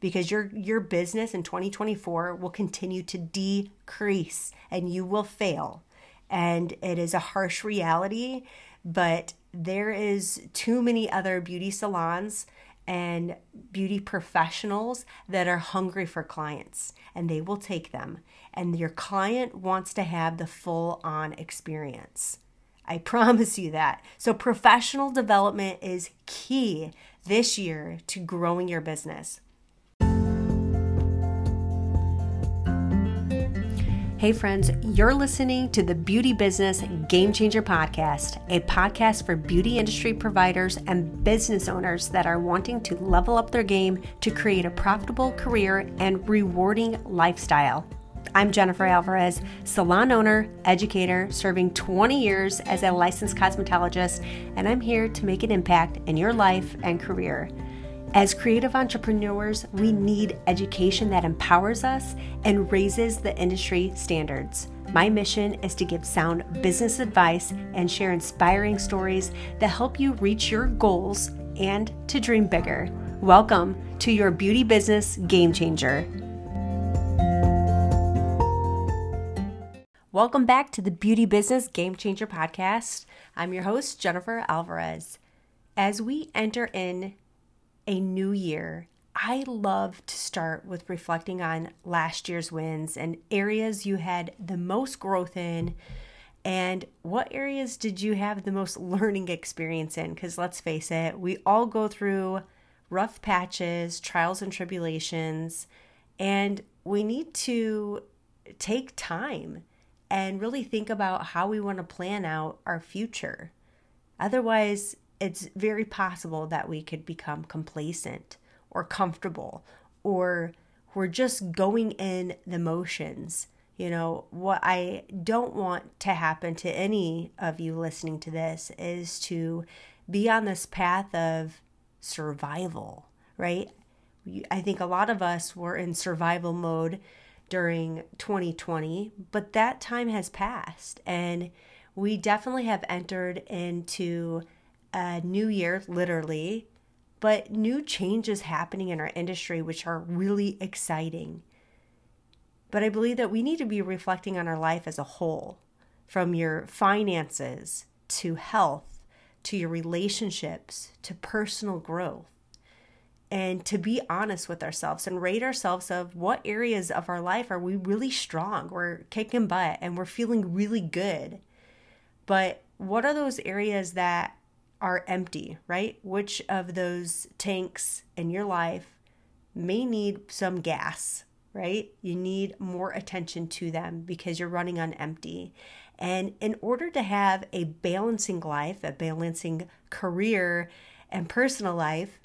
because your business in 2024 will continue to decrease and you will fail. And it is a harsh reality, but there is too many other beauty salons and beauty professionals that are hungry for clients, and they will take them. And your client wants to have the full-on experience. I promise you that. So professional development is key this year to growing your business. Hey friends, you're listening to the Beauty Business Game Changer Podcast, a podcast for beauty industry providers and business owners that are wanting to level up their game to create a profitable career and rewarding lifestyle. I'm Jennifer Alvarez, salon owner, educator, serving 20 years as a licensed cosmetologist, and I'm here to make an impact in your life and career. As creative entrepreneurs, we need education that empowers us and raises the industry standards. My mission is to give sound business advice and share inspiring stories that help you reach your goals and to dream bigger. Welcome to your Beauty Business Game Changer. Welcome back to the Beauty Business Game Changer Podcast. I'm your host, Jennifer Alvarez. As we enter in a new year, I love to start with reflecting on last year's wins and areas you had the most growth in, and what areas did you have the most learning experience in? Because let's face it, we all go through rough patches, trials and tribulations, and we need to take time and really think about how we want to plan out our future. Otherwise, it's very possible that we could become complacent or comfortable, or we're just going in the motions. You know, what I don't want to happen to any of you listening to this is to be on this path of survival, right? I think a lot of us were in survival mode during 2020, but that time has passed, and we definitely have entered into a new year, literally, but new changes happening in our industry, which are really exciting. But I believe that we need to be reflecting on our life as a whole, from your finances to health, to your relationships, to personal growth, and to be honest with ourselves and rate ourselves of what areas of our life are we really strong, we're kicking butt, and we're feeling really good. But what are those areas that are empty, right? Which of those tanks in your life may need some gas, right? You need more attention to them because you're running on empty. And in order to have a balancing life, a balancing career and personal life,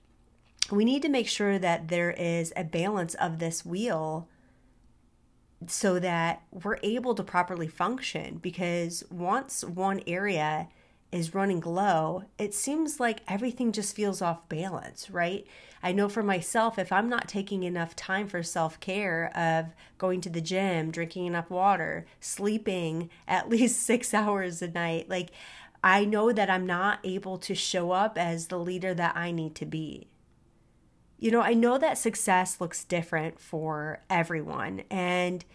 we need to make sure that there is a balance of this wheel so that we're able to properly function, because once one area is running low, it seems like everything just feels off balance, right? I know for myself, if I'm not taking enough time for self-care of going to the gym, drinking enough water, sleeping at least 6 hours a night, like I know that I'm not able to show up as the leader that I need to be. You know, I know that success looks different for everyone, and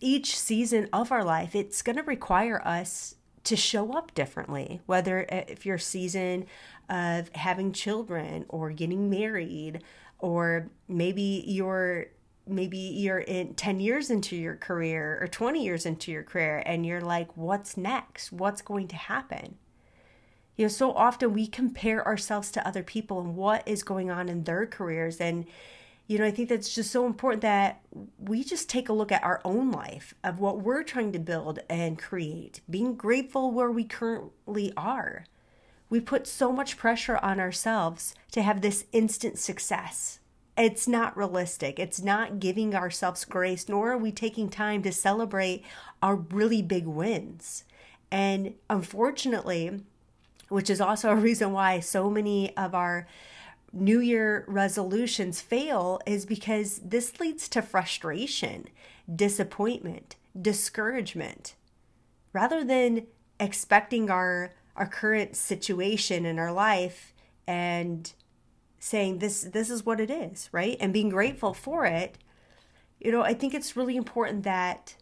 each season of our life, it's going to require us to show up differently, whether if your season of having children or getting married, or maybe you're in 10 years into your career or 20 years into your career, and you're like, what's next? What's going to happen? You know, so often we compare ourselves to other people and what is going on in their careers. And, you know, I think that's just so important that we just take a look at our own life of what we're trying to build and create, being grateful where we currently are. We put so much pressure on ourselves to have this instant success. It's not realistic. It's not giving ourselves grace, nor are we taking time to celebrate our really big wins. And unfortunately, which is also a reason why so many of our New Year resolutions fail, is because this leads to frustration, disappointment, discouragement. Rather than expecting our current situation in our life and saying this is what it is, right? And being grateful for it. You know, I think it's really important that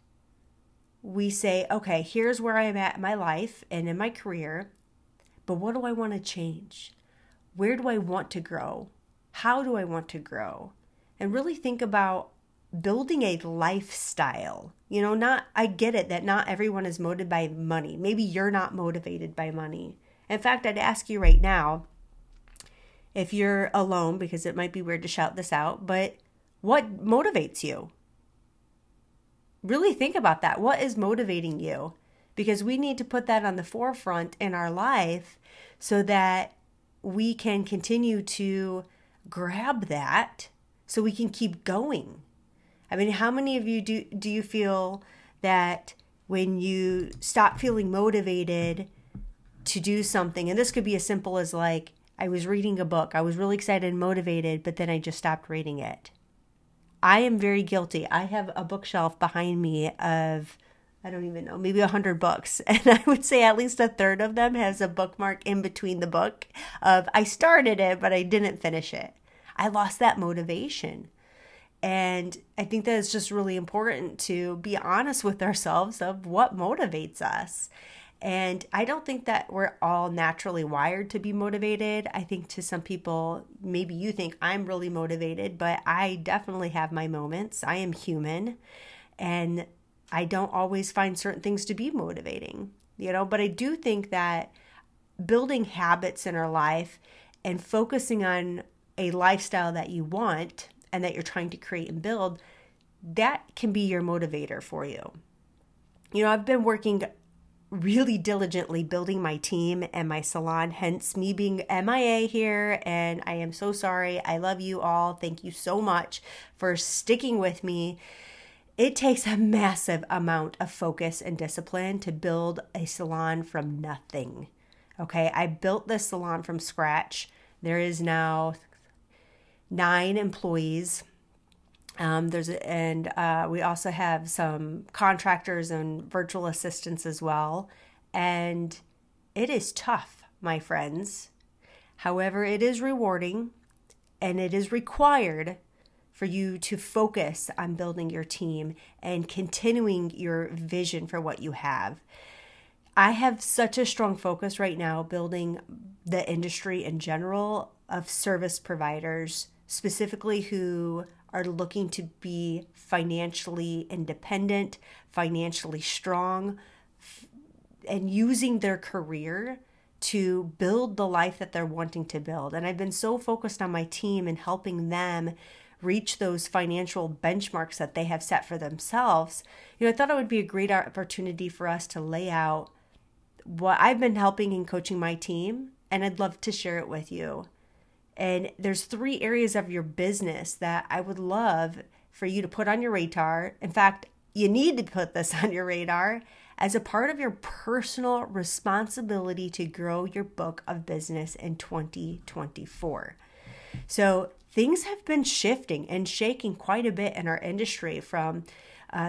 we say, okay, here's where I am at in my life and in my career, but what do I want to change? Where do I want to grow? How do I want to grow? And really think about building a lifestyle. You know, I get it that not everyone is motivated by money. Maybe you're not motivated by money. In fact, I'd ask you right now, if you're alone, because it might be weird to shout this out, but what motivates you? Really think about that. What is motivating you? Because we need to put that on the forefront in our life so that we can continue to grab that, so we can keep going. I mean, how many of you do you feel that when you stop feeling motivated to do something, and this could be as simple as like, I was reading a book, I was really excited and motivated, but then I just stopped reading it. I am very guilty. I have a bookshelf behind me of, I don't even know, maybe 100 books. And I would say at least a third of them has a bookmark in between the book of, I started it, but I didn't finish it. I lost that motivation. And I think that it's just really important to be honest with ourselves of what motivates us. And I don't think that we're all naturally wired to be motivated. I think to some people, maybe you think I'm really motivated, but I definitely have my moments. I am human and I don't always find certain things to be motivating, you know, but I do think that building habits in our life and focusing on a lifestyle that you want and that you're trying to create and build, that can be your motivator for you. You know, I've been working really diligently building my team and my salon, hence me being MIA here. And I am so sorry. I love you all. Thank you so much for sticking with me. It takes a massive amount of focus and discipline to build a salon from nothing. Okay, I built this salon from scratch. There is now 9 employees. We also have some contractors and virtual assistants as well. And it is tough, my friends. However, it is rewarding and it is required for you to focus on building your team and continuing your vision for what you have. I have such a strong focus right now building the industry in general of service providers, specifically who are looking to be financially independent, financially strong, and using their career to build the life that they're wanting to build. And I've been so focused on my team and helping them reach those financial benchmarks that they have set for themselves. You know, I thought it would be a great opportunity for us to lay out what I've been helping and coaching my team, and I'd love to share it with you. And there's 3 areas of your business that I would love for you to put on your radar. In fact, you need to put this on your radar as a part of your personal responsibility to grow your book of business in 2024. So things have been shifting and shaking quite a bit in our industry from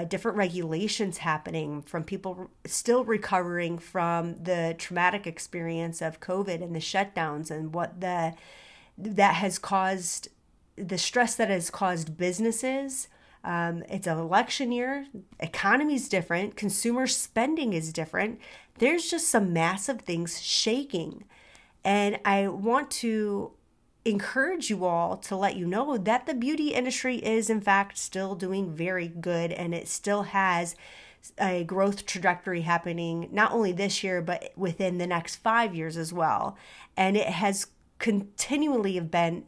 different regulations happening, from people still recovering from the traumatic experience of COVID and the shutdowns and what that has caused, the stress that has caused businesses. It's an election year, economy's different, consumer spending is different. There's just some massive things shaking. And I want to encourage you all to let you know that the beauty industry is in fact still doing very good, and it still has a growth trajectory happening not only this year, but within the next 5 years as well. And it has continually have been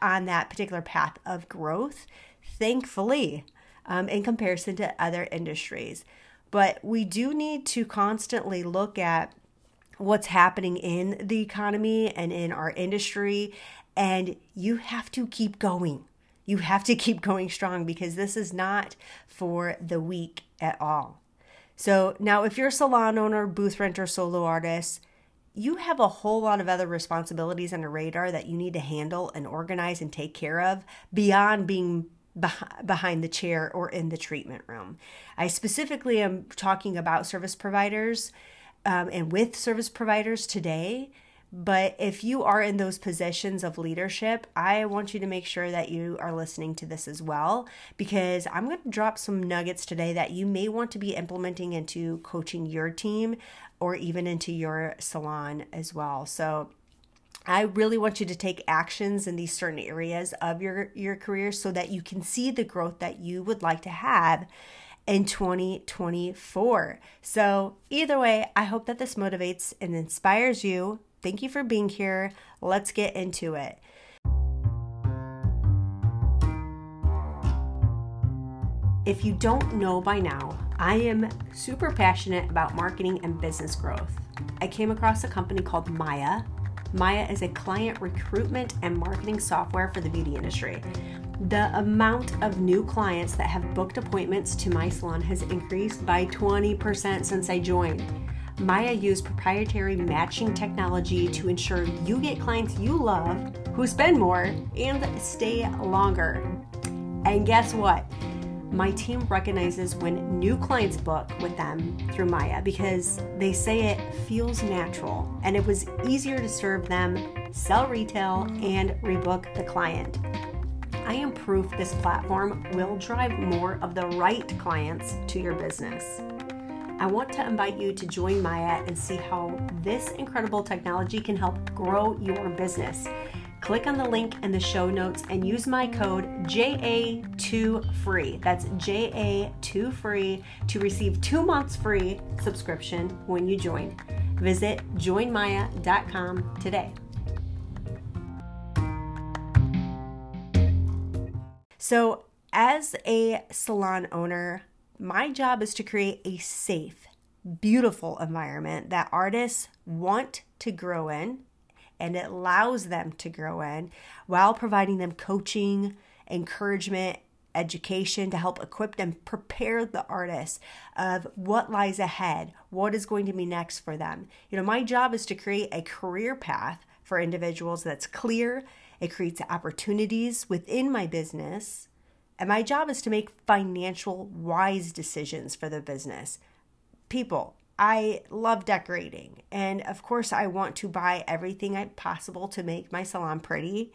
on that particular path of growth, thankfully, in comparison to other industries. But we do need to constantly look at what's happening in the economy and in our industry, and you have to keep going. You have to keep going strong, because this is not for the weak at all. So now, if you're a salon owner, booth renter, solo artist, you have a whole lot of other responsibilities on your radar that you need to handle and organize and take care of beyond being behind the chair or in the treatment room. I specifically am talking about service providers and with service providers today, But if you are in those positions of leadership, I want you to make sure that you are listening to this as well, because I'm going to drop some nuggets today that you may want to be implementing into coaching your team or even into your salon as well. So I really want you to take actions in these certain areas of your career so that you can see the growth that you would like to have in 2024. So either way, I hope that this motivates and inspires you. Thank you for being here. Let's get into it. If you don't know by now, I am super passionate about marketing and business growth. I came across a company called MYA. MYA is a client recruitment and marketing software for the beauty industry. The amount of new clients that have booked appointments to my salon has increased by 20% since I joined. MYA used proprietary matching technology to ensure you get clients you love, who spend more, and stay longer. And guess what? My team recognizes when new clients book with them through MYA because they say it feels natural and it was easier to serve them, sell retail, and rebook the client. I am proof this platform will drive more of the right clients to your business. I want to invite you to join MYA and see how this incredible technology can help grow your business. Click on the link in the show notes and use my code JA2FREE, that's JA2FREE, to receive 2 months free subscription when you join. Visit joinmya.com today. So as a salon owner, my job is to create a safe, beautiful environment that artists want to grow in, and it allows them to grow in while providing them coaching, encouragement, education to help equip them, prepare the artists of what lies ahead, what is going to be next for them. You know, my job is to create a career path for individuals that's clear. It creates opportunities within my business. And my job is to make financial wise decisions for the business. People, I love decorating, and of course I want to buy everything possible to make my salon pretty,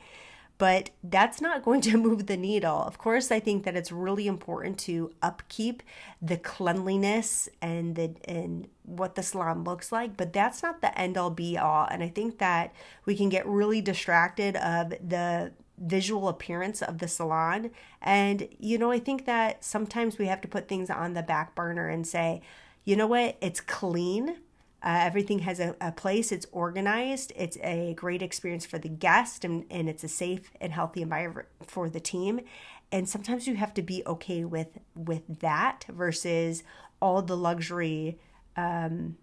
but that's not going to move the needle. Of course, I think that it's really important to upkeep the cleanliness and what the salon looks like, but that's not the end all be all. And I think that we can get really distracted of the visual appearance of the salon. And, you know, I think that sometimes we have to put things on the back burner and say, you know what? It's clean. Everything has a place. It's organized. It's a great experience for the guest, and it's a safe and healthy environment for the team. And sometimes you have to be okay with that versus all the luxury things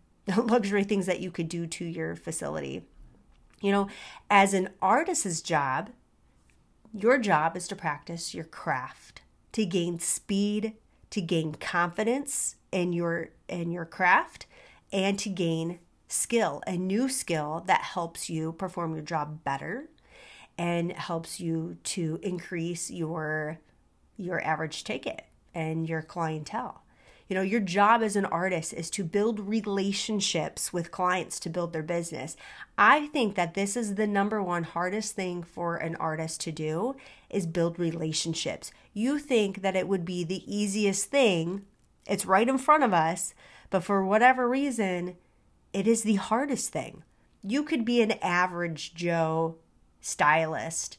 that you could do to your facility. You know, as an artist's job, your job is to practice your craft, to gain speed, to gain confidence in your craft, and to gain skill, a new skill that helps you perform your job better and helps you to increase your average ticket and your clientele. You know, your job as an artist is to build relationships with clients to build their business. I think that this is the number one hardest thing for an artist to do is build relationships. You think that it would be the easiest thing. It's right in front of us, but for whatever reason, it is the hardest thing. You could be an average Joe stylist,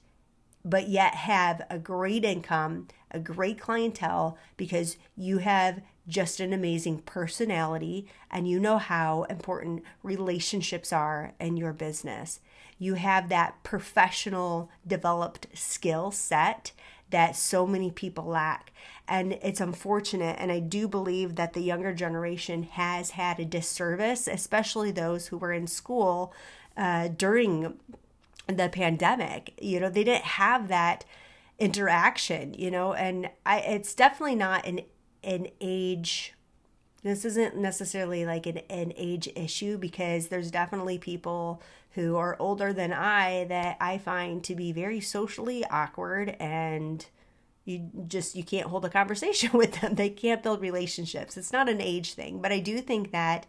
but yet have a great income, a great clientele, because you have just an amazing personality and you know how important relationships are in your business. You have that professional developed skill set that so many people lack. And it's unfortunate. And I do believe that the younger generation has had a disservice, especially those who were in school during the pandemic. You know, they didn't have that interaction, you know, and it's definitely not an age. This isn't necessarily like an age issue, because there's definitely people who are older than I that I find to be very socially awkward, and you can't hold a conversation with them. They can't build relationships. It's not an age thing, but I do think that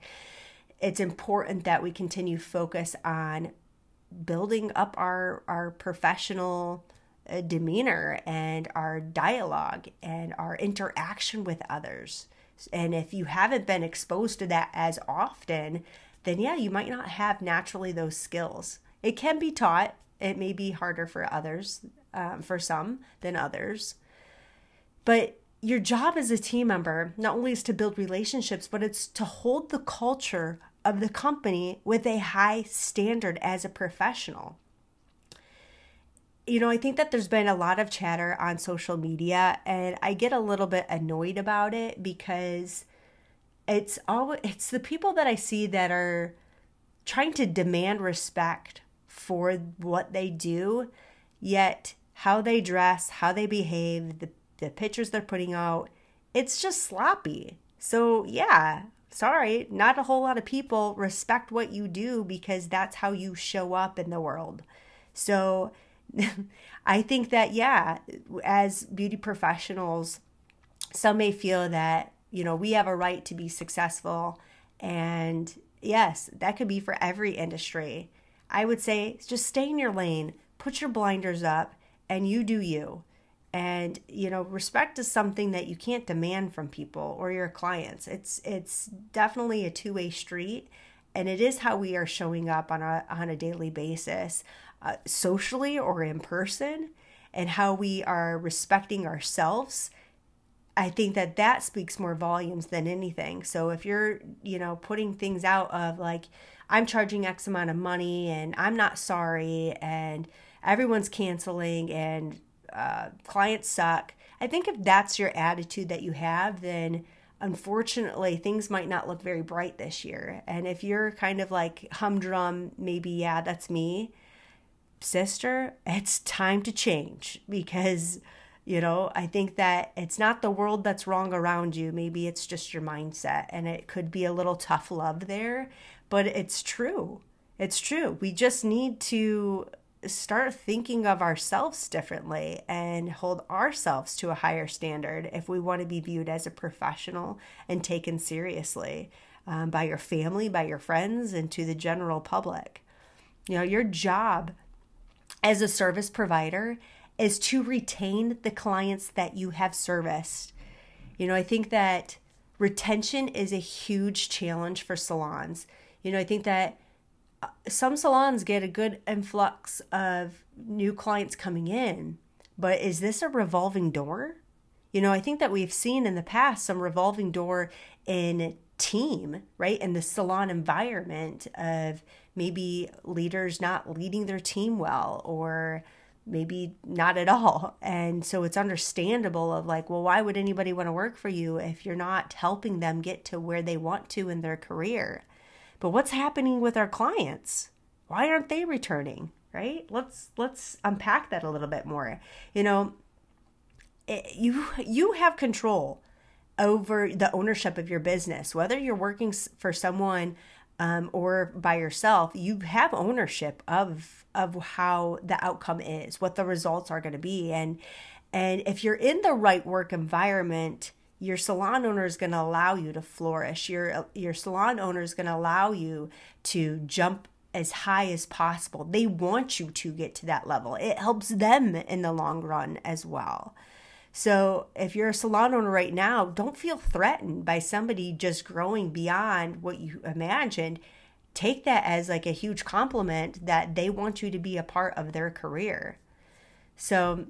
it's important that we continue focus on building up our professional demeanor and our dialogue and our interaction with others. And if you haven't been exposed to that as often, then yeah, you might not have naturally those skills. It can be taught. It may be harder for others, for some than others. But your job as a team member not only is to build relationships, but it's to hold the culture of the company with a high standard as a professional. You know, I think that there's been a lot of chatter on social media, and I get a little bit annoyed about it because it's the people that I see that are trying to demand respect for what they do, yet how they dress, how they behave, the pictures they're putting out, it's just sloppy. So yeah, sorry, not a whole lot of people respect what you do because that's how you show up in the world. So I think that, yeah, as beauty professionals, some may feel that, you know, we have a right to be successful. And yes, that could be for every industry. I would say just stay in your lane, put your blinders up, and you do you. And, you know, respect is something that you can't demand from people or your clients. It's definitely a two-way street. And it is how we are showing up on a daily basis, socially or in person, and how we are respecting ourselves. I think that that speaks more volumes than anything. So if you're, you know, putting things out of like, I'm charging X amount of money and I'm not sorry and everyone's canceling and clients suck. I think if that's your attitude that you have, then unfortunately, things might not look very bright this year. And if you're kind of like humdrum, maybe, yeah, that's me, sister, it's time to change because, you know, I think that it's not the world that's wrong around you. Maybe it's just your mindset, and it could be a little tough love there, but it's true. It's true. We just need to start thinking of ourselves differently and hold ourselves to a higher standard if we want to be viewed as a professional and taken seriously by your family, by your friends, and to the general public. You know, your job as a service provider is to retain the clients that you have serviced. You know, I think that retention is a huge challenge for salons. You know, I think that some salons get a good influx of new clients coming in, but is this a revolving door? You know, I think that we've seen in the past some revolving door in team, right? In the salon environment of maybe leaders not leading their team well, or maybe not at all. And so it's understandable of like, well, why would anybody want to work for you if you're not helping them get to where they want to in their career? But what's happening with our clients? Why aren't they returning, right? Let's unpack that a little bit more. You know, you have control over the ownership of your business. Whether you're working for someone or by yourself, you have ownership of how the outcome is, what the results are going to be. And if you're in the right work environment, your salon owner is going to allow you to flourish. Your salon owner is going to allow you to jump as high as possible. They want you to get to that level. It helps them in the long run as well. So if you're a salon owner right now, don't feel threatened by somebody just growing beyond what you imagined. Take that as like a huge compliment that they want you to be a part of their career. So,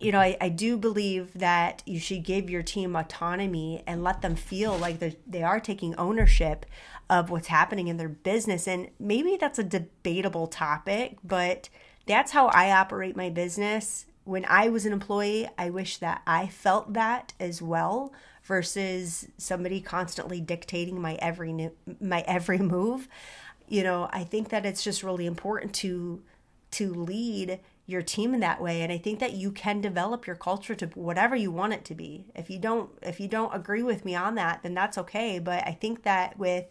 you know, I do believe that you should give your team autonomy and let them feel like they are taking ownership of what's happening in their business. And maybe that's a debatable topic, but that's how I operate my business. When I was an employee, I wish that I felt that as well, versus somebody constantly dictating my every move. You know, I think that it's just really important to lead your team in that way. And I think that you can develop your culture to whatever you want it to be. If you don't agree with me on that, then that's okay. But I think that with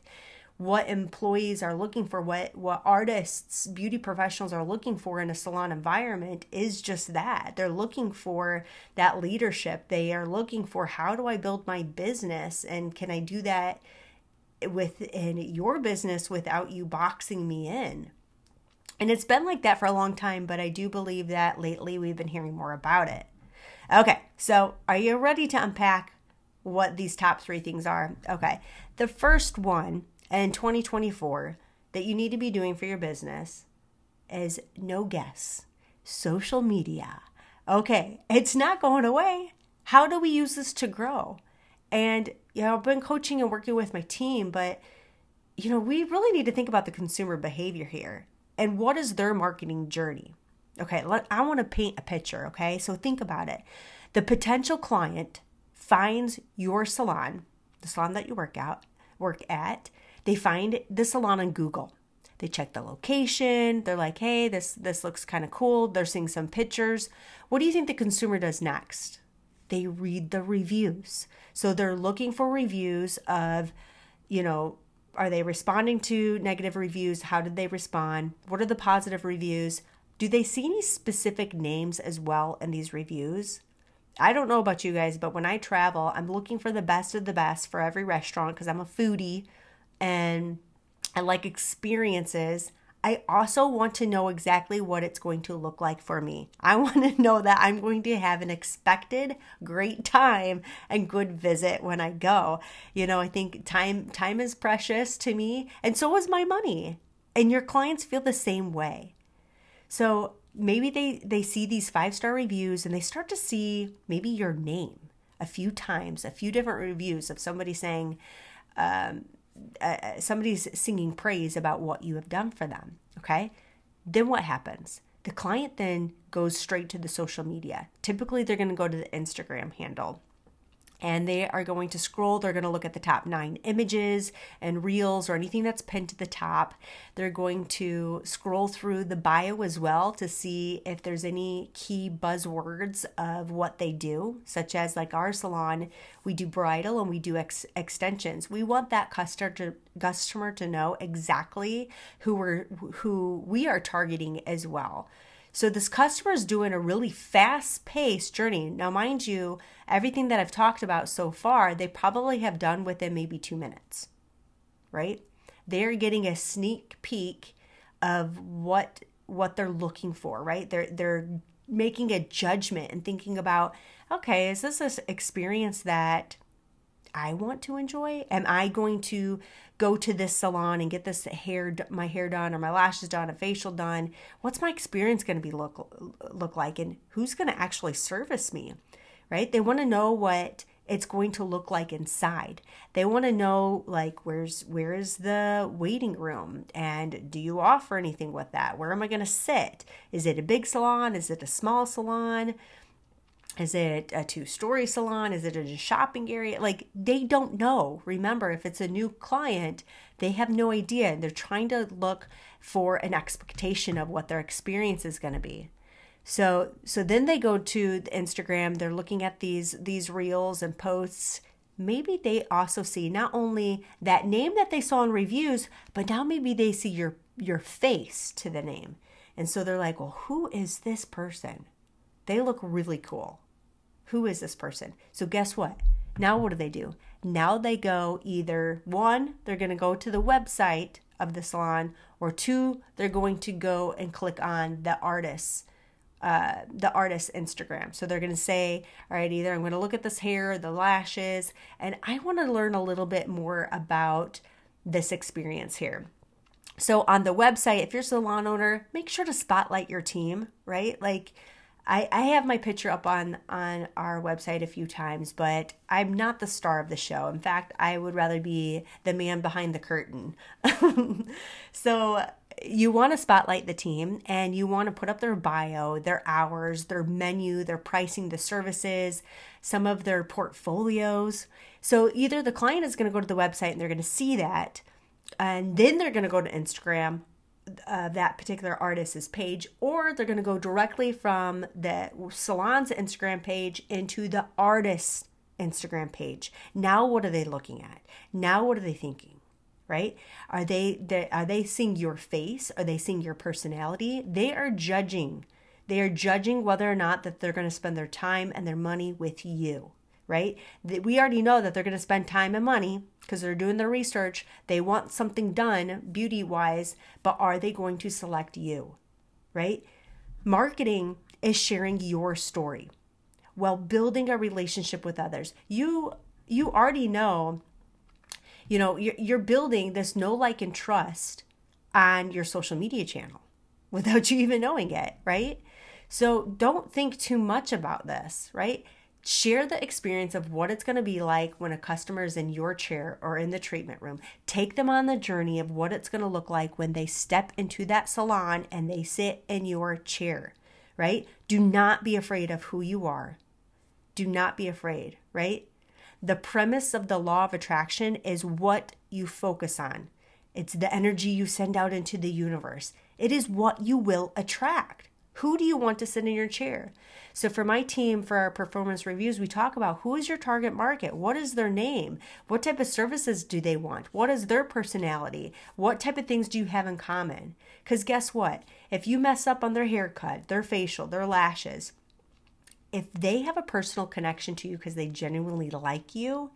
what employees are looking for, what artists, beauty professionals are looking for in a salon environment is just that. They're looking for that leadership. They are looking for, how do I build my business? And can I do that within your business without you boxing me in? And it's been like that for a long time, but I do believe that lately we've been hearing more about it. Okay, so are you ready to unpack what these top three things are? Okay, the first one in 2024 that you need to be doing for your business is no guess, social media. Okay, it's not going away. How do we use this to grow? And, you know, I've been coaching and working with my team, but, you know, we really need to think about the consumer behavior here. And what is their marketing journey? Okay, I want to paint a picture, okay? So think about it. The potential client finds your salon, the salon that you work at. They find the salon on Google. They check the location. They're like, hey, this looks kind of cool. They're seeing some pictures. What do you think the consumer does next? They read the reviews. So they're looking for reviews of, you know, are they responding to negative reviews? How did they respond? What are the positive reviews? Do they see any specific names as well in these reviews? I don't know about you guys, but when I travel, I'm looking for the best of the best for every restaurant because I'm a foodie and I like experiences. I also want to know exactly what it's going to look like for me. I want to know that I'm going to have an expected great time and good visit when I go. You know, I think time is precious to me, and so is my money. And your clients feel the same way. So maybe they see these 5-star reviews and they start to see maybe your name a few times, a few different reviews of somebody saying, somebody's singing praise about what you have done for them, okay? Then what happens? The client then goes straight to the social media. Typically, they're going to go to the Instagram handle, and they are going to scroll. They're going to look at the top 9 images and reels or anything that's pinned to the top. They're going to scroll through the bio as well to see if there's any key buzzwords of what they do, such as like our salon, we do bridal and we do extensions. We want that customer to know exactly who we are targeting as well. So this customer is doing a really fast-paced journey. Now, mind you, everything that I've talked about so far, they probably have done within maybe 2 minutes, right? They're getting a sneak peek of what they're looking for, right? They're making a judgment and thinking about, okay, is this an experience that I want to enjoy? Am I going to go to this salon and get this my hair done or my lashes done, a facial done? What's my experience going to be look like, and who's going to actually service me, right? They want to know what it's going to look like inside. They want to know, like, where is the waiting room, and do you offer anything with that? Where am I going to sit? Is it a big salon? Is it a small salon? Is it a 2-story salon? Is it a shopping area? Like, they don't know. Remember, if it's a new client, they have no idea. And they're trying to look for an expectation of what their experience is going to be. So then they go to the Instagram. They're looking at these reels and posts. Maybe they also see not only that name that they saw in reviews, but now maybe they see your face to the name. And so they're like, well, who is this person? They look really cool. Who is this person? So guess what? Now what do? Now they go either 1, they're going to go to the website of the salon, or 2, they're going to go and click on the artist's Instagram. So they're going to say, all right, either I'm going to look at this hair, the lashes, and I want to learn a little bit more about this experience here. So on the website, if you're a salon owner, make sure to spotlight your team, right? Like, I have my picture up on our website a few times, but I'm not the star of the show. In fact, I would rather be the man behind the curtain. So you want to spotlight the team, and you want to put up their bio, their hours, their menu, their pricing, the services, some of their portfolios. So either the client is going to go to the website and they're going to see that, and then they're going to go to Instagram, that particular artist's page, or they're going to go directly from the salon's Instagram page into the artist's Instagram page. Now, what are they looking at? Now, what are they thinking? Right? Are they seeing your face? Are they seeing your personality? They are judging. They are judging whether or not that they're going to spend their time and their money with you. right? We already know that they're going to spend time and money because they're doing their research. They want something done beauty-wise, but are they going to select you, right? Marketing is sharing your story while building a relationship with others. You already know, you know, you're building this know, like, and trust on your social media channel without you even knowing it, right? So don't think too much about this, right? Share the experience of what it's going to be like when a customer is in your chair or in the treatment room. Take them on the journey of what it's going to look like when they step into that salon and they sit in your chair, right? Do not be afraid of who you are. Do not be afraid, right? The premise of the law of attraction is what you focus on. It's the energy you send out into the universe. It is what you will attract. Who do you want to sit in your chair? So for my team, for our performance reviews, we talk about who is your target market? What is their name? What type of services do they want? What is their personality? What type of things do you have in common? Because guess what? If you mess up on their haircut, their facial, their lashes, if they have a personal connection to you because they genuinely like you,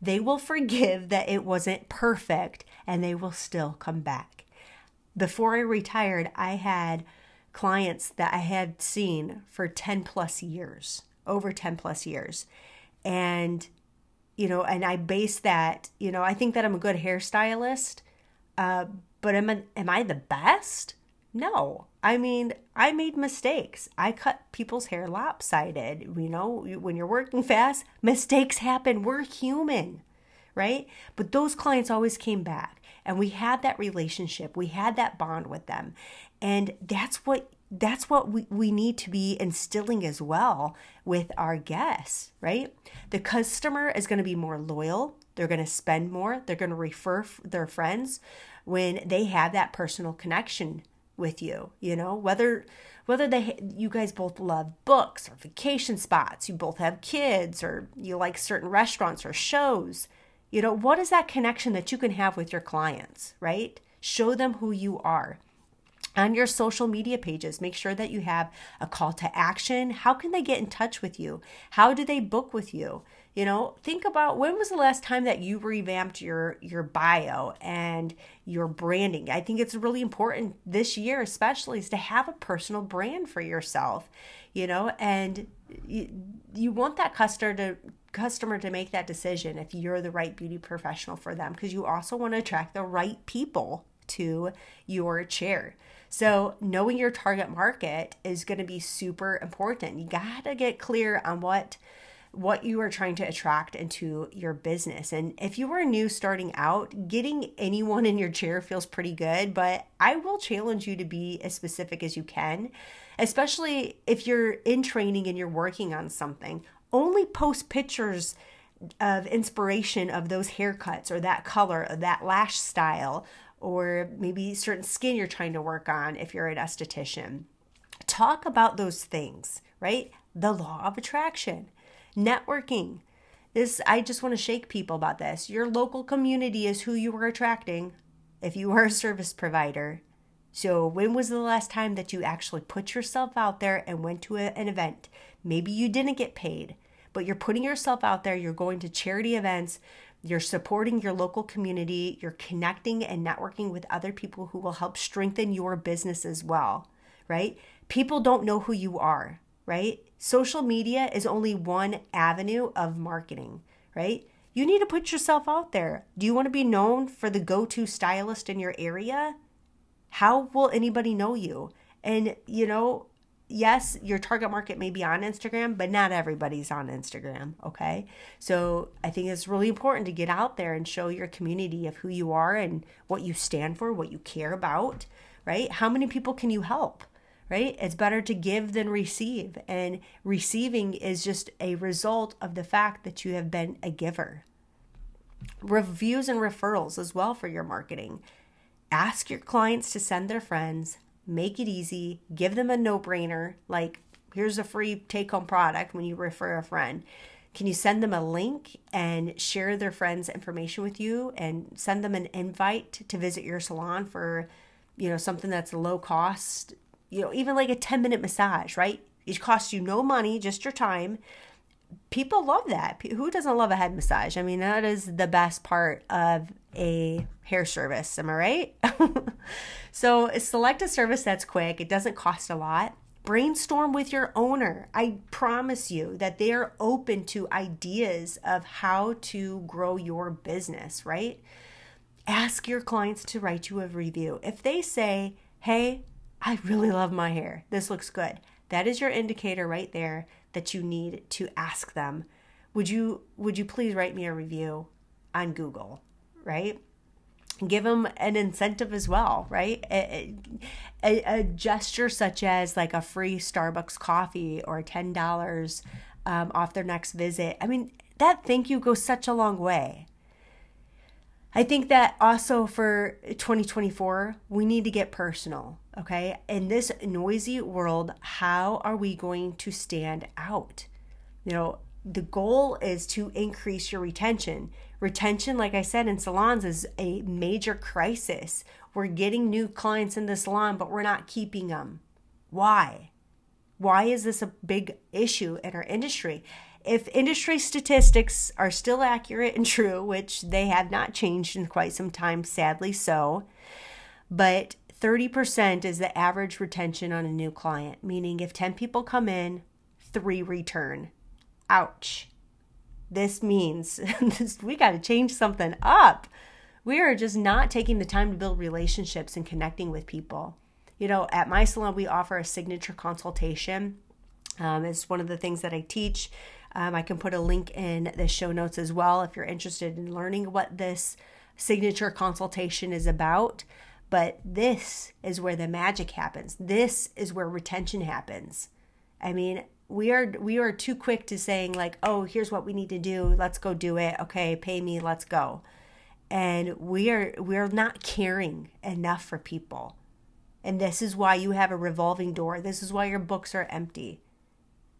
they will forgive that it wasn't perfect and they will still come back. Before I retired, I had clients that I had seen for 10+ years, over 10+ years. And, you know, and I base that, you know, I think that I'm a good hairstylist, but am I the best? No. I mean, I made mistakes. I cut people's hair lopsided. You know, when you're working fast, mistakes happen. We're human, right? But those clients always came back. And we had that relationship. We had that bond with them. And that's what we need to be instilling as well with our guests, right? The customer is going to be more loyal. They're going to spend more. They're going to refer their friends when they have that personal connection with you. You know, whether you guys both love books or vacation spots, you both have kids, or you like certain restaurants or shows. You know, what is that connection that you can have with your clients, right? Show them who you are. On your social media pages, make sure that you have a call to action. How can they get in touch with you? How do they book with you? You know, think about when was the last time that you revamped your bio and your branding. I think it's really important this year, especially, is to have a personal brand for yourself, you know, and you want that customer to make that decision if you're the right beauty professional for them, because you also want to attract the right people to your chair. So knowing your target market is going to be super important. You got to get clear on what you are trying to attract into your business. And if you were new starting out, getting anyone in your chair feels pretty good, but I will challenge you to be as specific as you can, especially if you're in training and you're working on something. Only post pictures of inspiration of those haircuts or that color or that lash style, or maybe certain skin you're trying to work on if you're an esthetician. Talk about those things, right? The law of attraction, networking. This, I just want to shake people about this. Your local community is who you are attracting if you are a service provider. So when was the last time that you actually put yourself out there and went to an event? Maybe you didn't get paid, but you're putting yourself out there. You're going to charity events. You're supporting your local community. You're connecting and networking with other people who will help strengthen your business as well, right? People don't know who you are, right? Social media is only one avenue of marketing, right? You need to put yourself out there. Do you want to be known for the go-to stylist in your area? How will anybody know you? And, you know, yes, your target market may be on Instagram, but not everybody's on Instagram, okay? So I think it's really important to get out there and show your community of who you are and what you stand for, what you care about, right? How many people can you help, right? It's better to give than receive, and receiving is just a result of the fact that you have been a giver. Reviews and referrals as well for your marketing. Ask your clients to send their friends. Make it easy. Give them a no-brainer, like here's a free take-home product when you refer a friend. Can you send them a link and share their friend's information with you and send them an invite to visit your salon for, you know, something that's low cost, you know, even like a 10-minute massage, right? It costs you no money, just your time. people love that. Who doesn't love a head massage? I mean, that is the best part of a hair service. Am I right? So select a service that's quick. It doesn't cost a lot. Brainstorm with your owner. I promise you that they are open to ideas of how to grow your business, right? Ask your clients to write you a review. If they say, hey, I really love my hair, this looks good, that is your indicator right there that you need to ask them, would you please write me a review on Google, right? Give them an incentive as well, right? A gesture such as like a free Starbucks coffee or $10 off their next visit. I mean, that thank you goes such a long way. I think that also for 2024, we need to get personal, okay? In this noisy world, how are we going to stand out? You know, the goal is to increase your retention. Retention, like I said, in salons is a major crisis. We're getting new clients in the salon, but we're not keeping them. Why? Why is this a big issue in our industry? If industry statistics are still accurate and true, which they have not changed in quite some time, sadly so, but 30% is the average retention on a new client, meaning if 10 people come in, 3 return. Ouch. This means we got to change something up. We are just not taking the time to build relationships and connecting with people. You know, at my salon, we offer a signature consultation. It's one of the things that I teach. I can put a link in the show notes as well if you're interested in learning what this signature consultation is about. But this is where the magic happens. This is where retention happens. I mean, we are too quick to saying like, oh, here's what we need to do. Let's go do it. Okay, pay me. Let's go. And we're not caring enough for people. And this is why you have a revolving door. This is why your books are empty.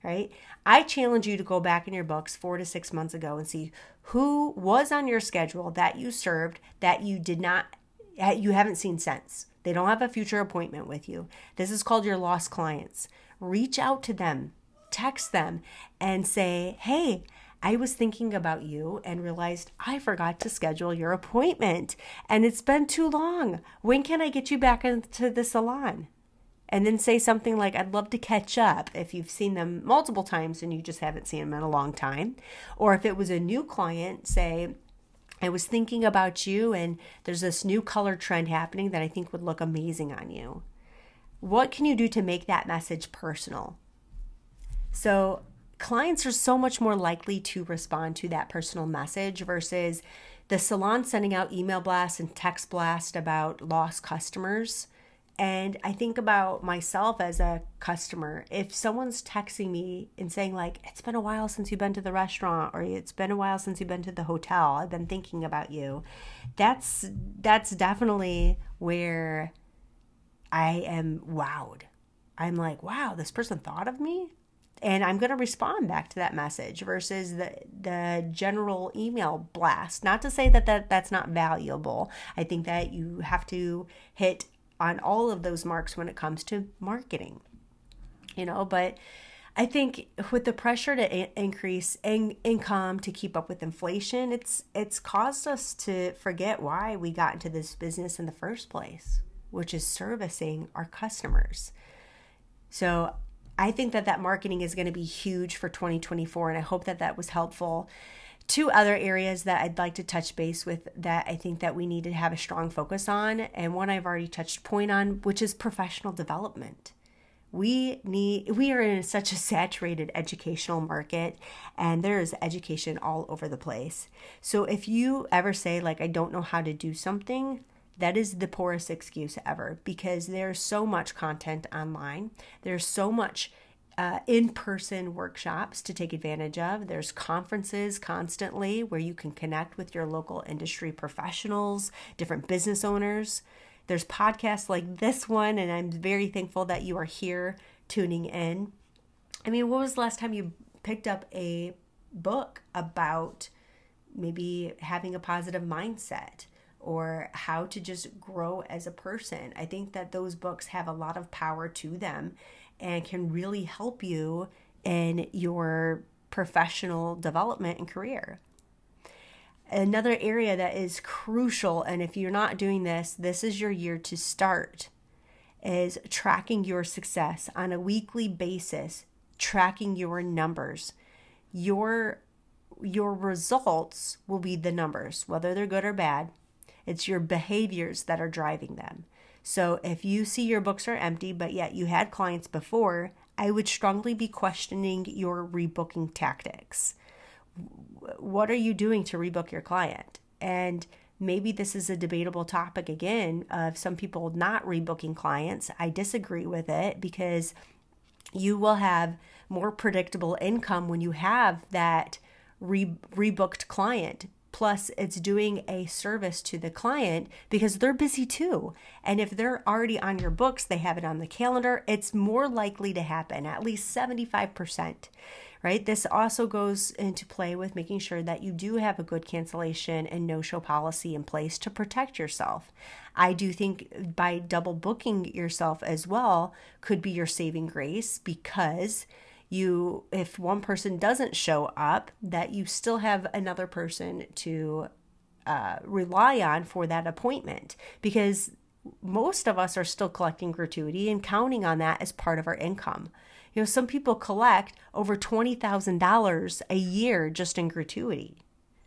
Right? I challenge you to go back in your books 4 to 6 months ago and see who was on your schedule that you served that you haven't seen since. They don't have a future appointment with you. This is called your lost clients. Reach out to them, text them, and say, hey, I was thinking about you and realized I forgot to schedule your appointment and it's been too long. When can I get you back into the salon? And then say something like, I'd love to catch up if you've seen them multiple times and you just haven't seen them in a long time. Or if it was a new client, say, I was thinking about you and there's this new color trend happening that I think would look amazing on you. What can you do to make that message personal? So clients are so much more likely to respond to that personal message versus the salon sending out email blasts and text blasts about lost customers. And I think about myself as a customer. If someone's texting me and saying like, it's been a while since you've been to the restaurant, or it's been a while since you've been to the hotel, I've been thinking about you. That's definitely where I am wowed. I'm like, wow, this person thought of me? And I'm going to respond back to that message versus the general email blast. Not to say that's not valuable. I think that you have to hit on all of those marks when it comes to marketing, you know, but I think with the pressure to increase income to keep up with inflation, it's caused us to forget why we got into this business in the first place, which is servicing our customers. So I think that marketing is going to be huge for 2024, and I hope that was helpful. Two other areas that I'd like to touch base with that I think that we need to have a strong focus on, and one I've already touched point on, which is professional development. We are in such a saturated educational market, and there is education all over the place. So if you ever say like, I don't know how to do something, that is the poorest excuse ever, because there's so much content online. There's so much in-person workshops to take advantage of. There's conferences constantly where you can connect with your local industry professionals, different business owners. There's podcasts like this one, and I'm very thankful that you are here tuning in. I mean, what was the last time you picked up a book about maybe having a positive mindset? Or how to just grow as a person? I think that those books have a lot of power to them and can really help you in your professional development and career. Another area that is crucial, and if you're not doing this, this is your year to start, is tracking your success on a weekly basis, tracking your numbers. Your results will be the numbers, whether they're good or bad. It's your behaviors that are driving them. So if you see your books are empty, but yet you had clients before, I would strongly be questioning your rebooking tactics. What are you doing to rebook your client? And maybe this is a debatable topic again of some people not rebooking clients. I disagree with it because you will have more predictable income when you have that rebooked client. Plus, it's doing a service to the client because they're busy too. And if they're already on your books, they have it on the calendar, it's more likely to happen, at least 75%, right? This also goes into play with making sure that you do have a good cancellation and no-show policy in place to protect yourself. I do think by double booking yourself as well could be your saving grace, because if one person doesn't show up, that you still have another person to rely on for that appointment, because most of us are still collecting gratuity and counting on that as part of our income. You know, some people collect over $20,000 a year just in gratuity.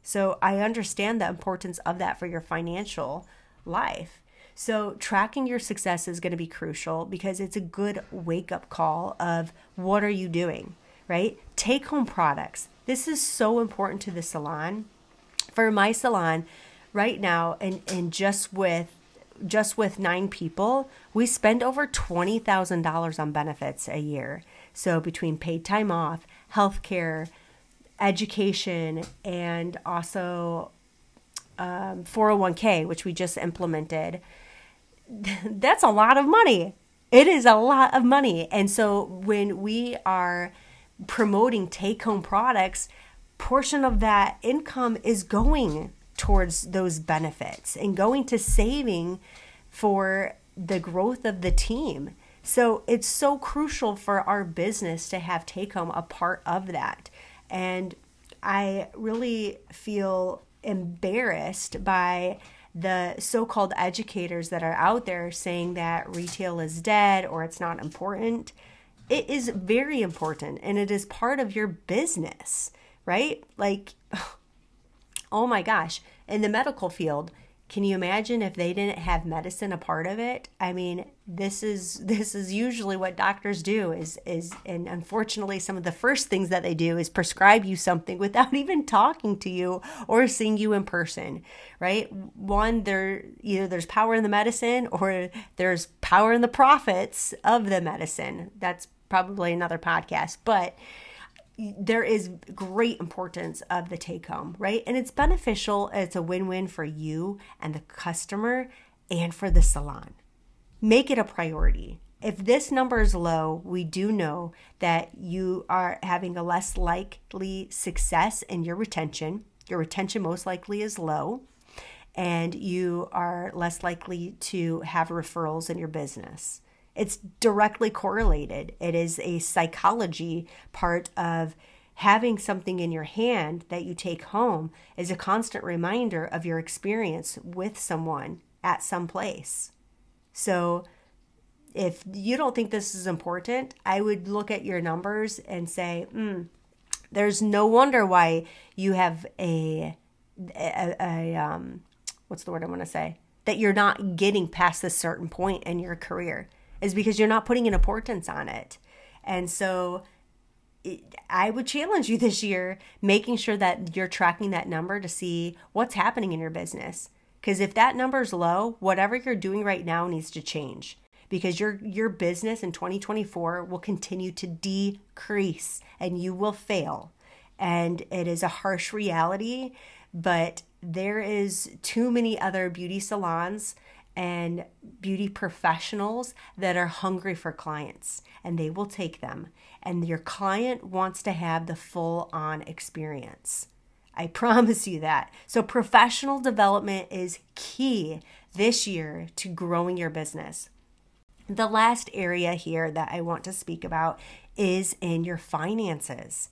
So I understand the importance of that for your financial life. So tracking your success is going to be crucial because it's a good wake-up call of what are you doing, right? Take-home products. This is so important to the salon. For my salon right now, and just with 9 people, we spend over $20,000 on benefits a year. So between paid time off, healthcare, education, and also 401k, which we just implemented. That's a lot of money. It is a lot of money. And so when we are promoting take-home products, portion of that income is going towards those benefits and going to saving for the growth of the team. So it's so crucial for our business to have take-home a part of that. And I really feel embarrassed by the so-called educators that are out there saying that retail is dead or it's not important. It is very important, and it is part of your business, right? Like, oh my gosh, in the medical field, can you imagine if they didn't have medicine a part of it? I mean, this is usually what doctors do is, and unfortunately, some of the first things that they do is prescribe you something without even talking to you or seeing you in person, right? One, there's power in the medicine, or there's power in the profits of the medicine. That's probably another podcast, but there is great importance of the take home, right? And it's beneficial. It's a win-win for you and the customer and for the salon. Make it a priority. If this number is low, we do know that you are having a less likely success in your retention. Your retention most likely is low, and you are less likely to have referrals in your business. It's directly correlated. It is a psychology part of having something in your hand that you take home is a constant reminder of your experience with someone at some place. So if you don't think this is important, I would look at your numbers and say, there's no wonder why you have what's the word I want to say? That you're not getting past a certain point in your career. Is because you're not putting an importance on it. And so I would challenge you this year, making sure that you're tracking that number to see what's happening in your business. Because if that number's low, whatever you're doing right now needs to change. Because your business in 2024 will continue to decrease and you will fail. And it is a harsh reality, but there is too many other beauty salons and beauty professionals that are hungry for clients, and they will take them. And your client wants to have the full-on experience. I promise you that. So professional development is key this year to growing your business. The last area here that I want to speak about is in your finances.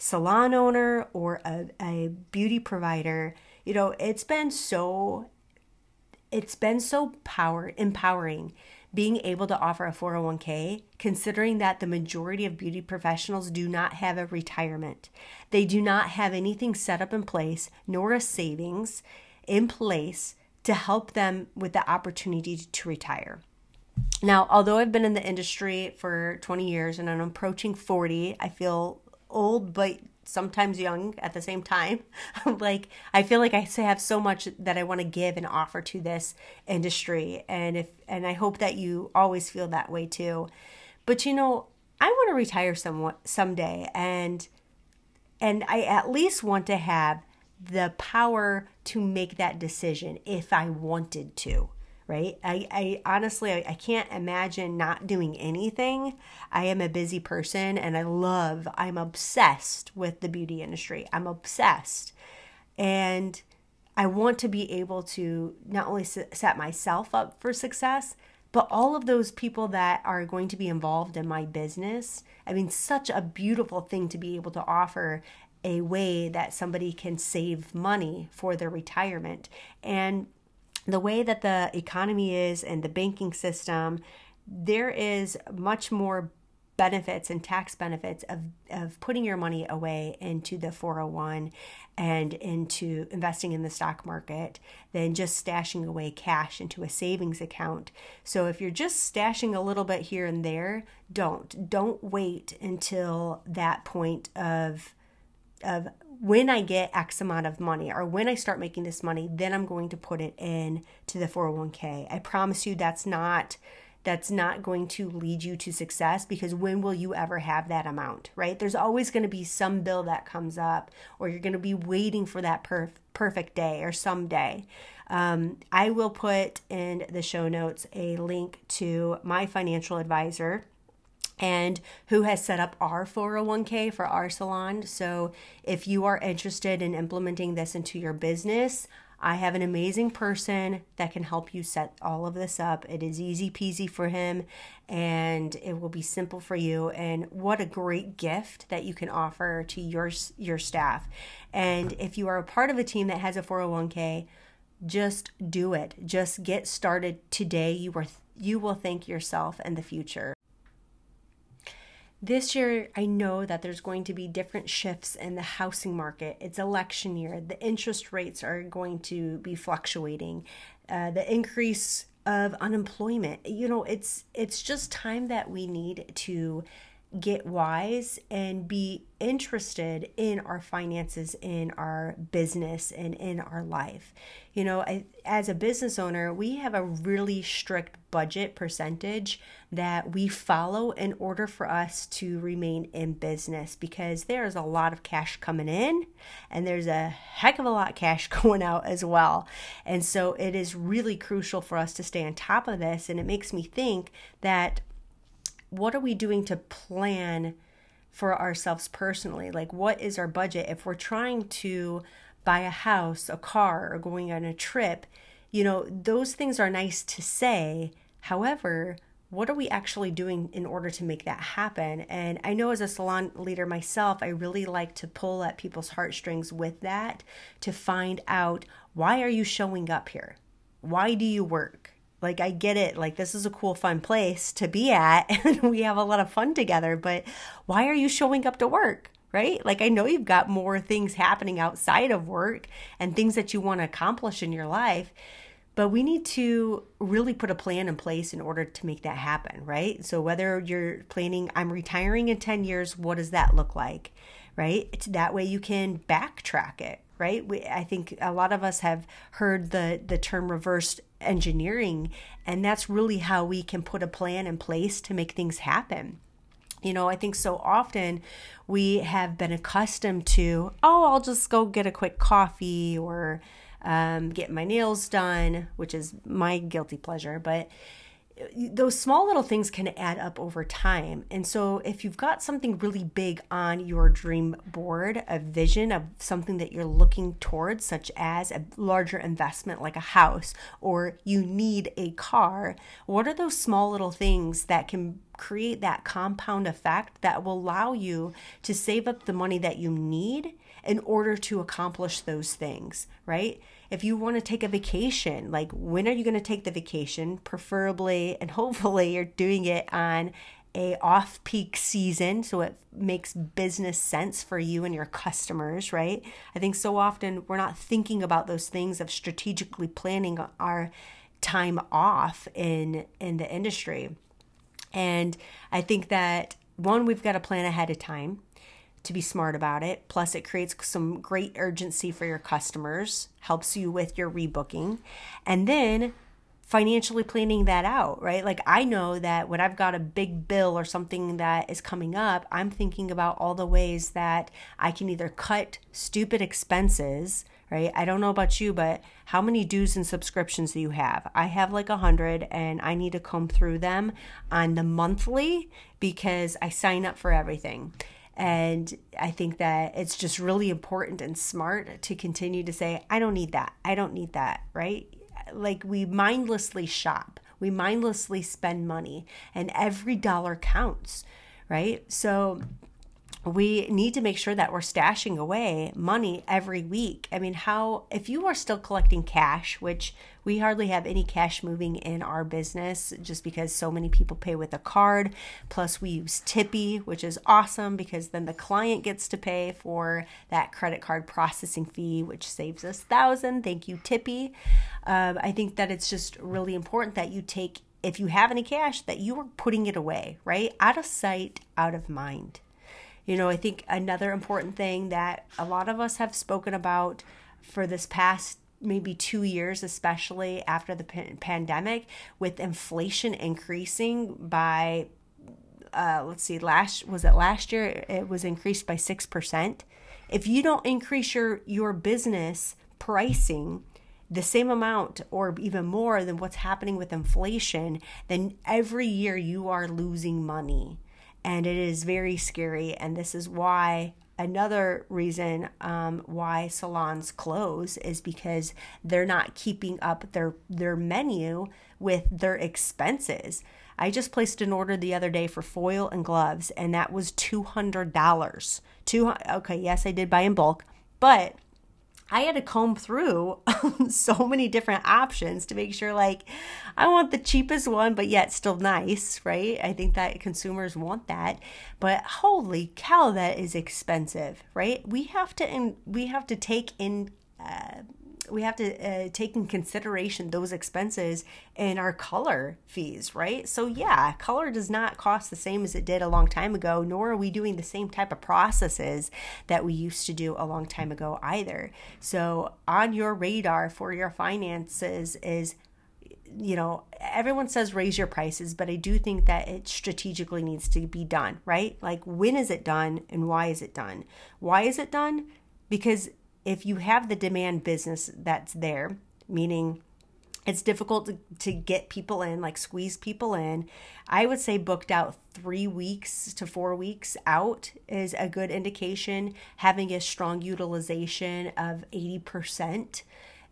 salon owner or a beauty provider, you know, it's been so empowering being able to offer a 401k, considering that the majority of beauty professionals do not have a retirement. They do not have anything set up in place, nor a savings in place to help them with the opportunity to retire. Now, although I've been in the industry for 20 years and I'm approaching 40, I feel old, but sometimes young at the same time. Like, I feel like I have so much that I want to give and offer to this industry. And I hope that you always feel that way too. But you know, I want to retire someday. And I at least want to have the power to make that decision if I wanted to. Right? I honestly can't imagine not doing anything. I am a busy person and I'm obsessed with the beauty industry. I'm obsessed. And I want to be able to not only set myself up for success, but all of those people that are going to be involved in my business. I mean, such a beautiful thing to be able to offer a way that somebody can save money for their retirement. And the way that the economy is and the banking system, there is much more benefits and tax benefits of putting your money away into the 401 and into investing in the stock market than just stashing away cash into a savings account. So if you're just stashing a little bit here and there, don't wait until that point of when I get X amount of money or when I start making this money, then I'm going to put it in to the 401k. I promise you that's not going to lead you to success, because when will you ever have that amount, right? There's always going to be some bill that comes up, or you're going to be waiting for that perfect day or someday. I will put in the show notes a link to my financial advisor and who has set up our 401k for our salon. So if you are interested in implementing this into your business, I have an amazing person that can help you set all of this up. It is easy peasy for him, and it will be simple for you. And what a great gift that you can offer to your staff. And if you are a part of a team that has a 401k, just do it. Just get started today. You will thank yourself in the future. This year, I know that there's going to be different shifts in the housing market. It's election year. The interest rates are going to be fluctuating. The increase of unemployment. You know, it's just time that we need to get wise and be interested in our finances, in our business, and in our life. You know, as a business owner, we have a really strict budget percentage that we follow in order for us to remain in business, because there's a lot of cash coming in and there's a heck of a lot of cash going out as well. And so it is really crucial for us to stay on top of this. And it makes me think that, what are we doing to plan for ourselves personally? Like, what is our budget? If we're trying to buy a house, a car, or going on a trip, you know, those things are nice to say. However, what are we actually doing in order to make that happen? And I know as a salon leader myself, I really like to pull at people's heartstrings with that to find out, why are you showing up here? Why do you work? Like, I get it. Like, this is a cool, fun place to be at, and we have a lot of fun together, but why are you showing up to work, right? Like, I know you've got more things happening outside of work and things that you want to accomplish in your life, but we need to really put a plan in place in order to make that happen, right? So whether you're planning, I'm retiring in 10 years, what does that look like, right? It's that way you can backtrack it, right? I think a lot of us have heard the term reverse engineering, and that's really how we can put a plan in place to make things happen. You know, I think so often we have been accustomed to, I'll just go get a quick coffee or get my nails done, which is my guilty pleasure, but those small little things can add up over time. And so if you've got something really big on your dream board, a vision of something that you're looking towards, such as a larger investment like a house, or you need a car, what are those small little things that can create that compound effect that will allow you to save up the money that you need in order to accomplish those things, right? If you want to take a vacation, like, when are you going to take the vacation? Preferably, and hopefully you're doing it on a off-peak season, so it makes business sense for you and your customers, right? I think so often we're not thinking about those things of strategically planning our time off in the industry. And I think that, one, we've got to plan ahead of time to be smart about it. Plus, it creates some great urgency for your customers, helps you with your rebooking, and then financially planning that out, right? Like, I know that when I've got a big bill or something that is coming up, I'm thinking about all the ways that I can either cut stupid expenses, right? I don't know about you, but how many dues and subscriptions do you have? I have like 100, and I need to comb through them on the monthly because I sign up for everything. And I think that it's just really important and smart to continue to say, I don't need that. I don't need that, right? Like, we mindlessly shop. We mindlessly spend money, and every dollar counts, right? So we need to make sure that we're stashing away money every week. I mean, if you are still collecting cash, which we hardly have any cash moving in our business just because so many people pay with a card. Plus, we use Tippy, which is awesome because then the client gets to pay for that credit card processing fee, which saves us $1,000. Thank you, Tippy. I think that it's just really important that you take, if you have any cash, that you are putting it away, right? Out of sight, out of mind. You know, I think another important thing that a lot of us have spoken about for this past maybe 2 years, especially after the pandemic, with inflation increasing by, last year? It was increased by 6%. If you don't increase your business pricing the same amount or even more than what's happening with inflation, then every year you are losing money. And it is very scary. And this is why another reason why salons close is because they're not keeping up their menu with their expenses. I just placed an order the other day for foil and gloves, and that was $200. Okay, yes, I did buy in bulk, but I had to comb through so many different options to make sure, like, I want the cheapest one, but yet still nice, right? I think that consumers want that, but holy cow, that is expensive, right? We have to take in consideration those expenses in our color fees, right? So yeah, color does not cost the same as it did a long time ago, nor are we doing the same type of processes that we used to do a long time ago either. So on your radar for your finances is, you know, everyone says raise your prices, but I do think that it strategically needs to be done, right? Like, when is it done and why is it done? Why is it done? Because if you have the demand business that's there, meaning it's difficult to get people in, like squeeze people in, I would say booked out 3 weeks to 4 weeks out is a good indication. Having a strong utilization of 80%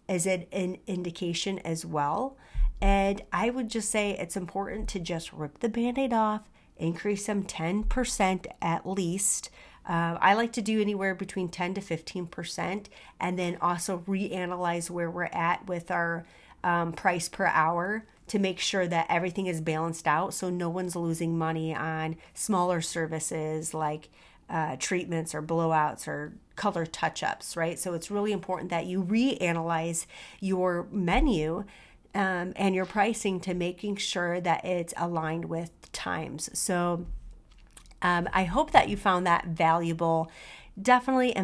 is an indication as well. And I would just say it's important to just rip the Band-Aid off, increase them 10% at least. I like to do anywhere between 10 to 15%, and then also reanalyze where we're at with our price per hour to make sure that everything is balanced out so no one's losing money on smaller services like treatments or blowouts or color touch-ups, right? So it's really important that you reanalyze your menu and your pricing to making sure that it's aligned with times. So I hope that you found that valuable. Definitely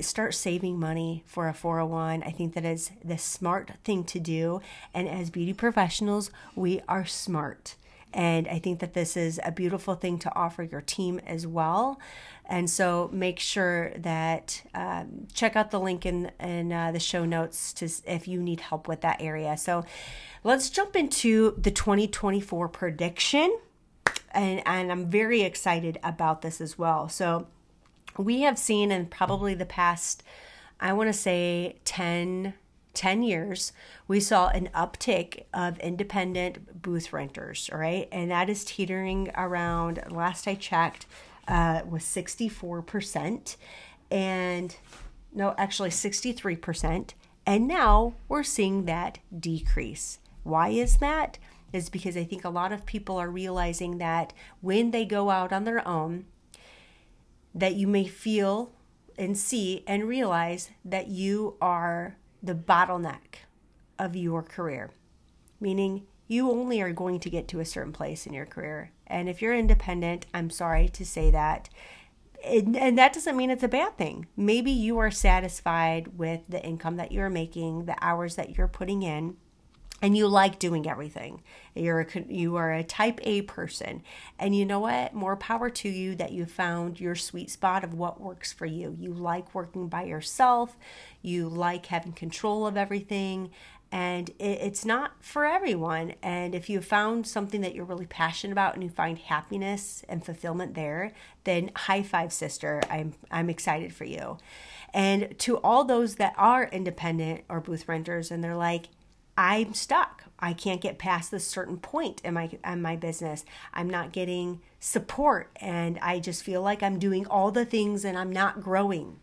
start saving money for a 401. I think that is the smart thing to do. And as beauty professionals, we are smart. And I think that this is a beautiful thing to offer your team as well. And so make sure that check out the link in the show notes to if you need help with that area. So let's jump into the 2024 prediction. And I'm very excited about this as well. So we have seen in probably the past, I want to say 10 years, we saw an uptick of independent booth renters, all right? And that is teetering around, last I checked, was 64%. And no, actually 63%. And now we're seeing that decrease. Why is that? Is because I think a lot of people are realizing that when they go out on their own, that you may feel and see and realize that you are the bottleneck of your career, meaning you only are going to get to a certain place in your career. And if you're independent, I'm sorry to say that. And that doesn't mean it's a bad thing. Maybe you are satisfied with the income that you're making, the hours that you're putting in, and you like doing everything. You are a type A person. And you know what? More power to you that you found your sweet spot of what works for you. You like working by yourself. You like having control of everything. And it's not for everyone. And if you found something that you're really passionate about and you find happiness and fulfillment there, then high five, sister. I'm excited for you. And to all those that are independent or booth renters and they're like, I'm stuck. I can't get past this certain point in my business. I'm not getting support and I just feel like I'm doing all the things and I'm not growing.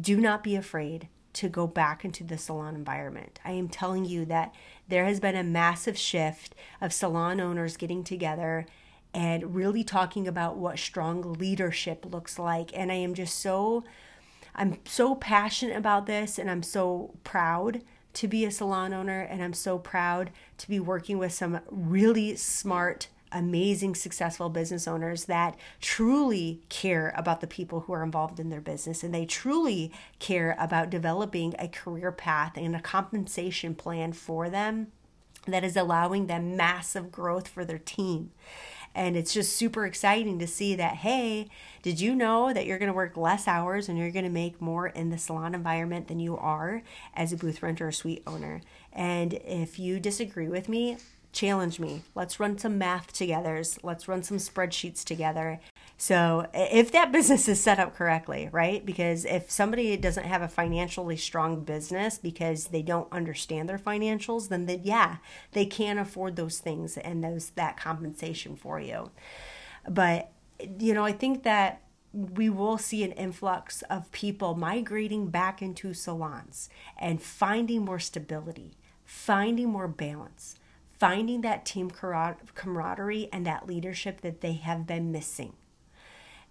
Do not be afraid to go back into the salon environment. I am telling you that there has been a massive shift of salon owners getting together and really talking about what strong leadership looks like. And I'm so passionate about this and I'm so proud to be a salon owner, and I'm so proud to be working with some really smart, amazing, successful business owners that truly care about the people who are involved in their business, and they truly care about developing a career path and a compensation plan for them that is allowing them massive growth for their team. And it's just super exciting to see that, hey, did you know that you're going to work less hours and you're going to make more in the salon environment than you are as a booth renter or suite owner? And if you disagree with me, challenge me. Let's run some math together. Let's run some spreadsheets together. So if that business is set up correctly, right? Because if somebody doesn't have a financially strong business because they don't understand their financials, then they can't afford those things and that compensation for you. But, you know, I think that we will see an influx of people migrating back into salons and finding more stability, finding more balance, finding that team camaraderie and that leadership that they have been missing.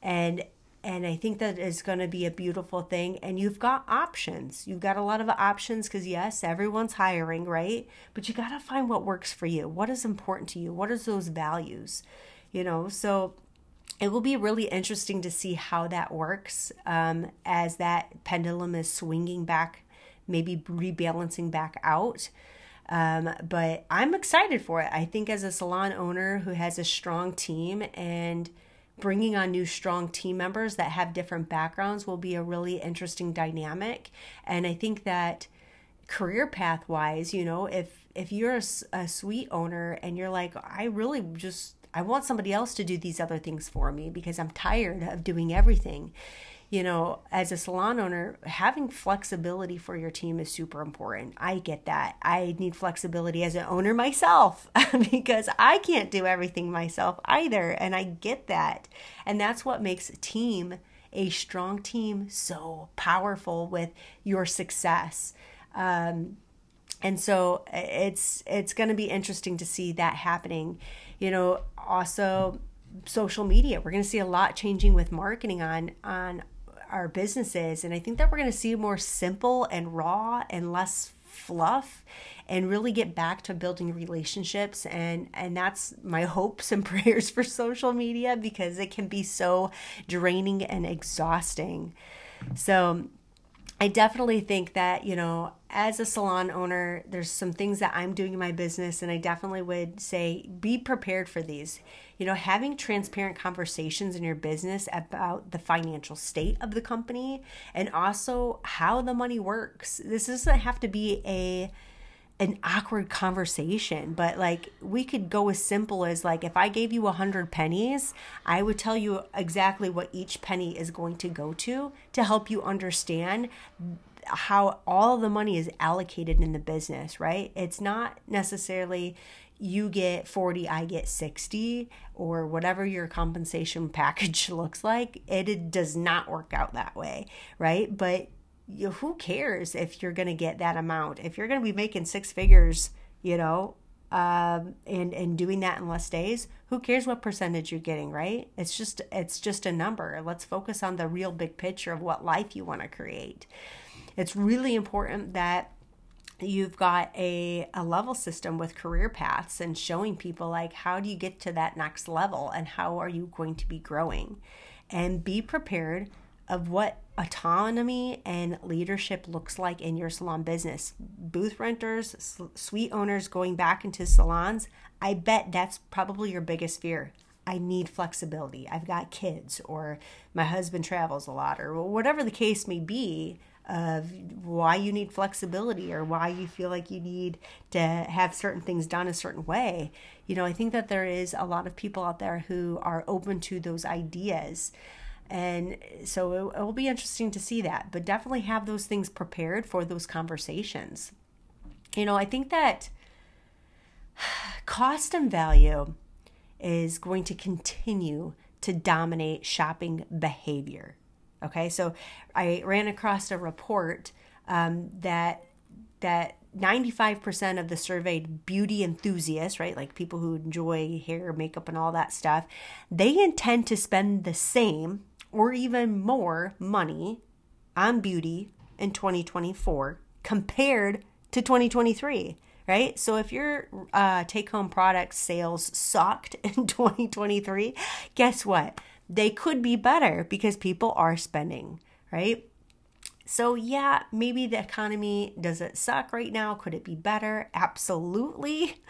And I think that is going to be a beautiful thing. And you've got options. You've got a lot of options because, yes, everyone's hiring, right? But you got to find what works for you. What is important to you? What is those values? You know, so it will be really interesting to see how that works as that pendulum is swinging back, maybe rebalancing back out. But I'm excited for it. I think as a salon owner who has a strong team and bringing on new strong team members that have different backgrounds will be a really interesting dynamic. And I think that career path wise, you know, if you're a suite owner and you're like, I want somebody else to do these other things for me because I'm tired of doing everything. You know, as a salon owner, having flexibility for your team is super important. I get that. I need flexibility as an owner myself because I can't do everything myself either. And I get that. And that's what makes a strong team, so powerful with your success. And so it's going to be interesting to see that happening. You know, also social media. We're going to see a lot changing with marketing on our businesses. And I think that we're going to see more simple and raw and less fluff and really get back to building relationships. And that's my hopes and prayers for social media because it can be so draining and exhausting. So I definitely think that, you know, as a salon owner, there's some things that I'm doing in my business, and I definitely would say be prepared for these. You know, having transparent conversations in your business about the financial state of the company and also how the money works. This doesn't have to be an awkward conversation, but like we could go as simple as like, if I gave you 100 pennies, I would tell you exactly what each penny is going to go to help you understand how all the money is allocated in the business, right? It's not necessarily you get 40, I get 60, or whatever your compensation package looks like. It does not work out that way, right? But who cares if you're going to get that amount? If you're going to be making six figures, you know, and doing that in less days, who cares what percentage you're getting, right? It's just a number. Let's focus on the real big picture of what life you want to create. It's really important that you've got a level system with career paths and showing people like, how do you get to that next level and how are you going to be growing? And be prepared of what autonomy and leadership looks like in your salon business. Booth renters, suite owners going back into salons, I bet that's probably your biggest fear. I need flexibility. I've got kids, or my husband travels a lot, or whatever the case may be, of why you need flexibility or why you feel like you need to have certain things done a certain way. You know, I think that there is a lot of people out there who are open to those ideas. And so it will be interesting to see that, but definitely have those things prepared for those conversations. You know, I think that cost and value is going to continue to dominate shopping behavior. Okay, so I ran across a report that 95% of the surveyed beauty enthusiasts, right, like people who enjoy hair, makeup, and all that stuff, they intend to spend the same or even more money on beauty in 2024 compared to 2023, right? So if your take-home product sales sucked in 2023, guess what? They could be better because people are spending, right? So yeah, maybe the economy doesn't suck right now. Could it be better? Absolutely.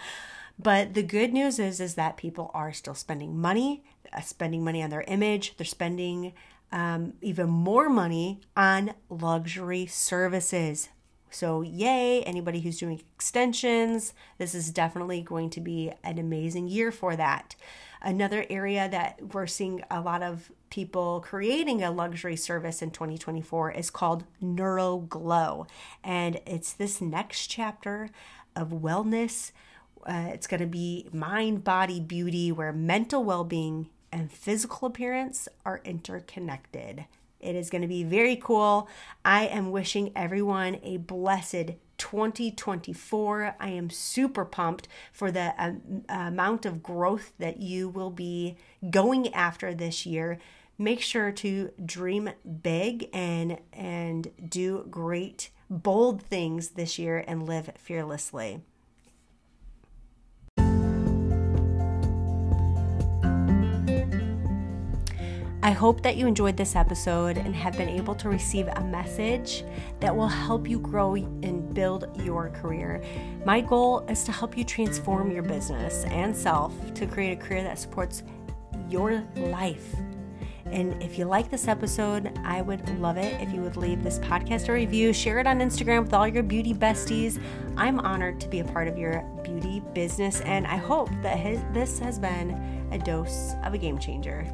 But the good news is that people are still spending money on their image. They're spending even more money on luxury services. So yay, anybody who's doing extensions, this is definitely going to be an amazing year for that. Another area that we're seeing a lot of people creating a luxury service in 2024 is called Neuro Glow. And it's this next chapter of wellness. It's going to be mind, body, beauty, where mental well-being and physical appearance are interconnected. It is going to be very cool. I am wishing everyone a blessed 2024. I am super pumped for the amount of growth that you will be going after this year. Make sure to dream big and do great, bold things this year and live fearlessly. I hope that you enjoyed this episode and have been able to receive a message that will help you grow and build your career. My goal is to help you transform your business and self to create a career that supports your life. And if you like this episode, I would love it if you would leave this podcast a review, share it on Instagram with all your beauty besties. I'm honored to be a part of your beauty business, and I hope that this has been a dose of a game changer.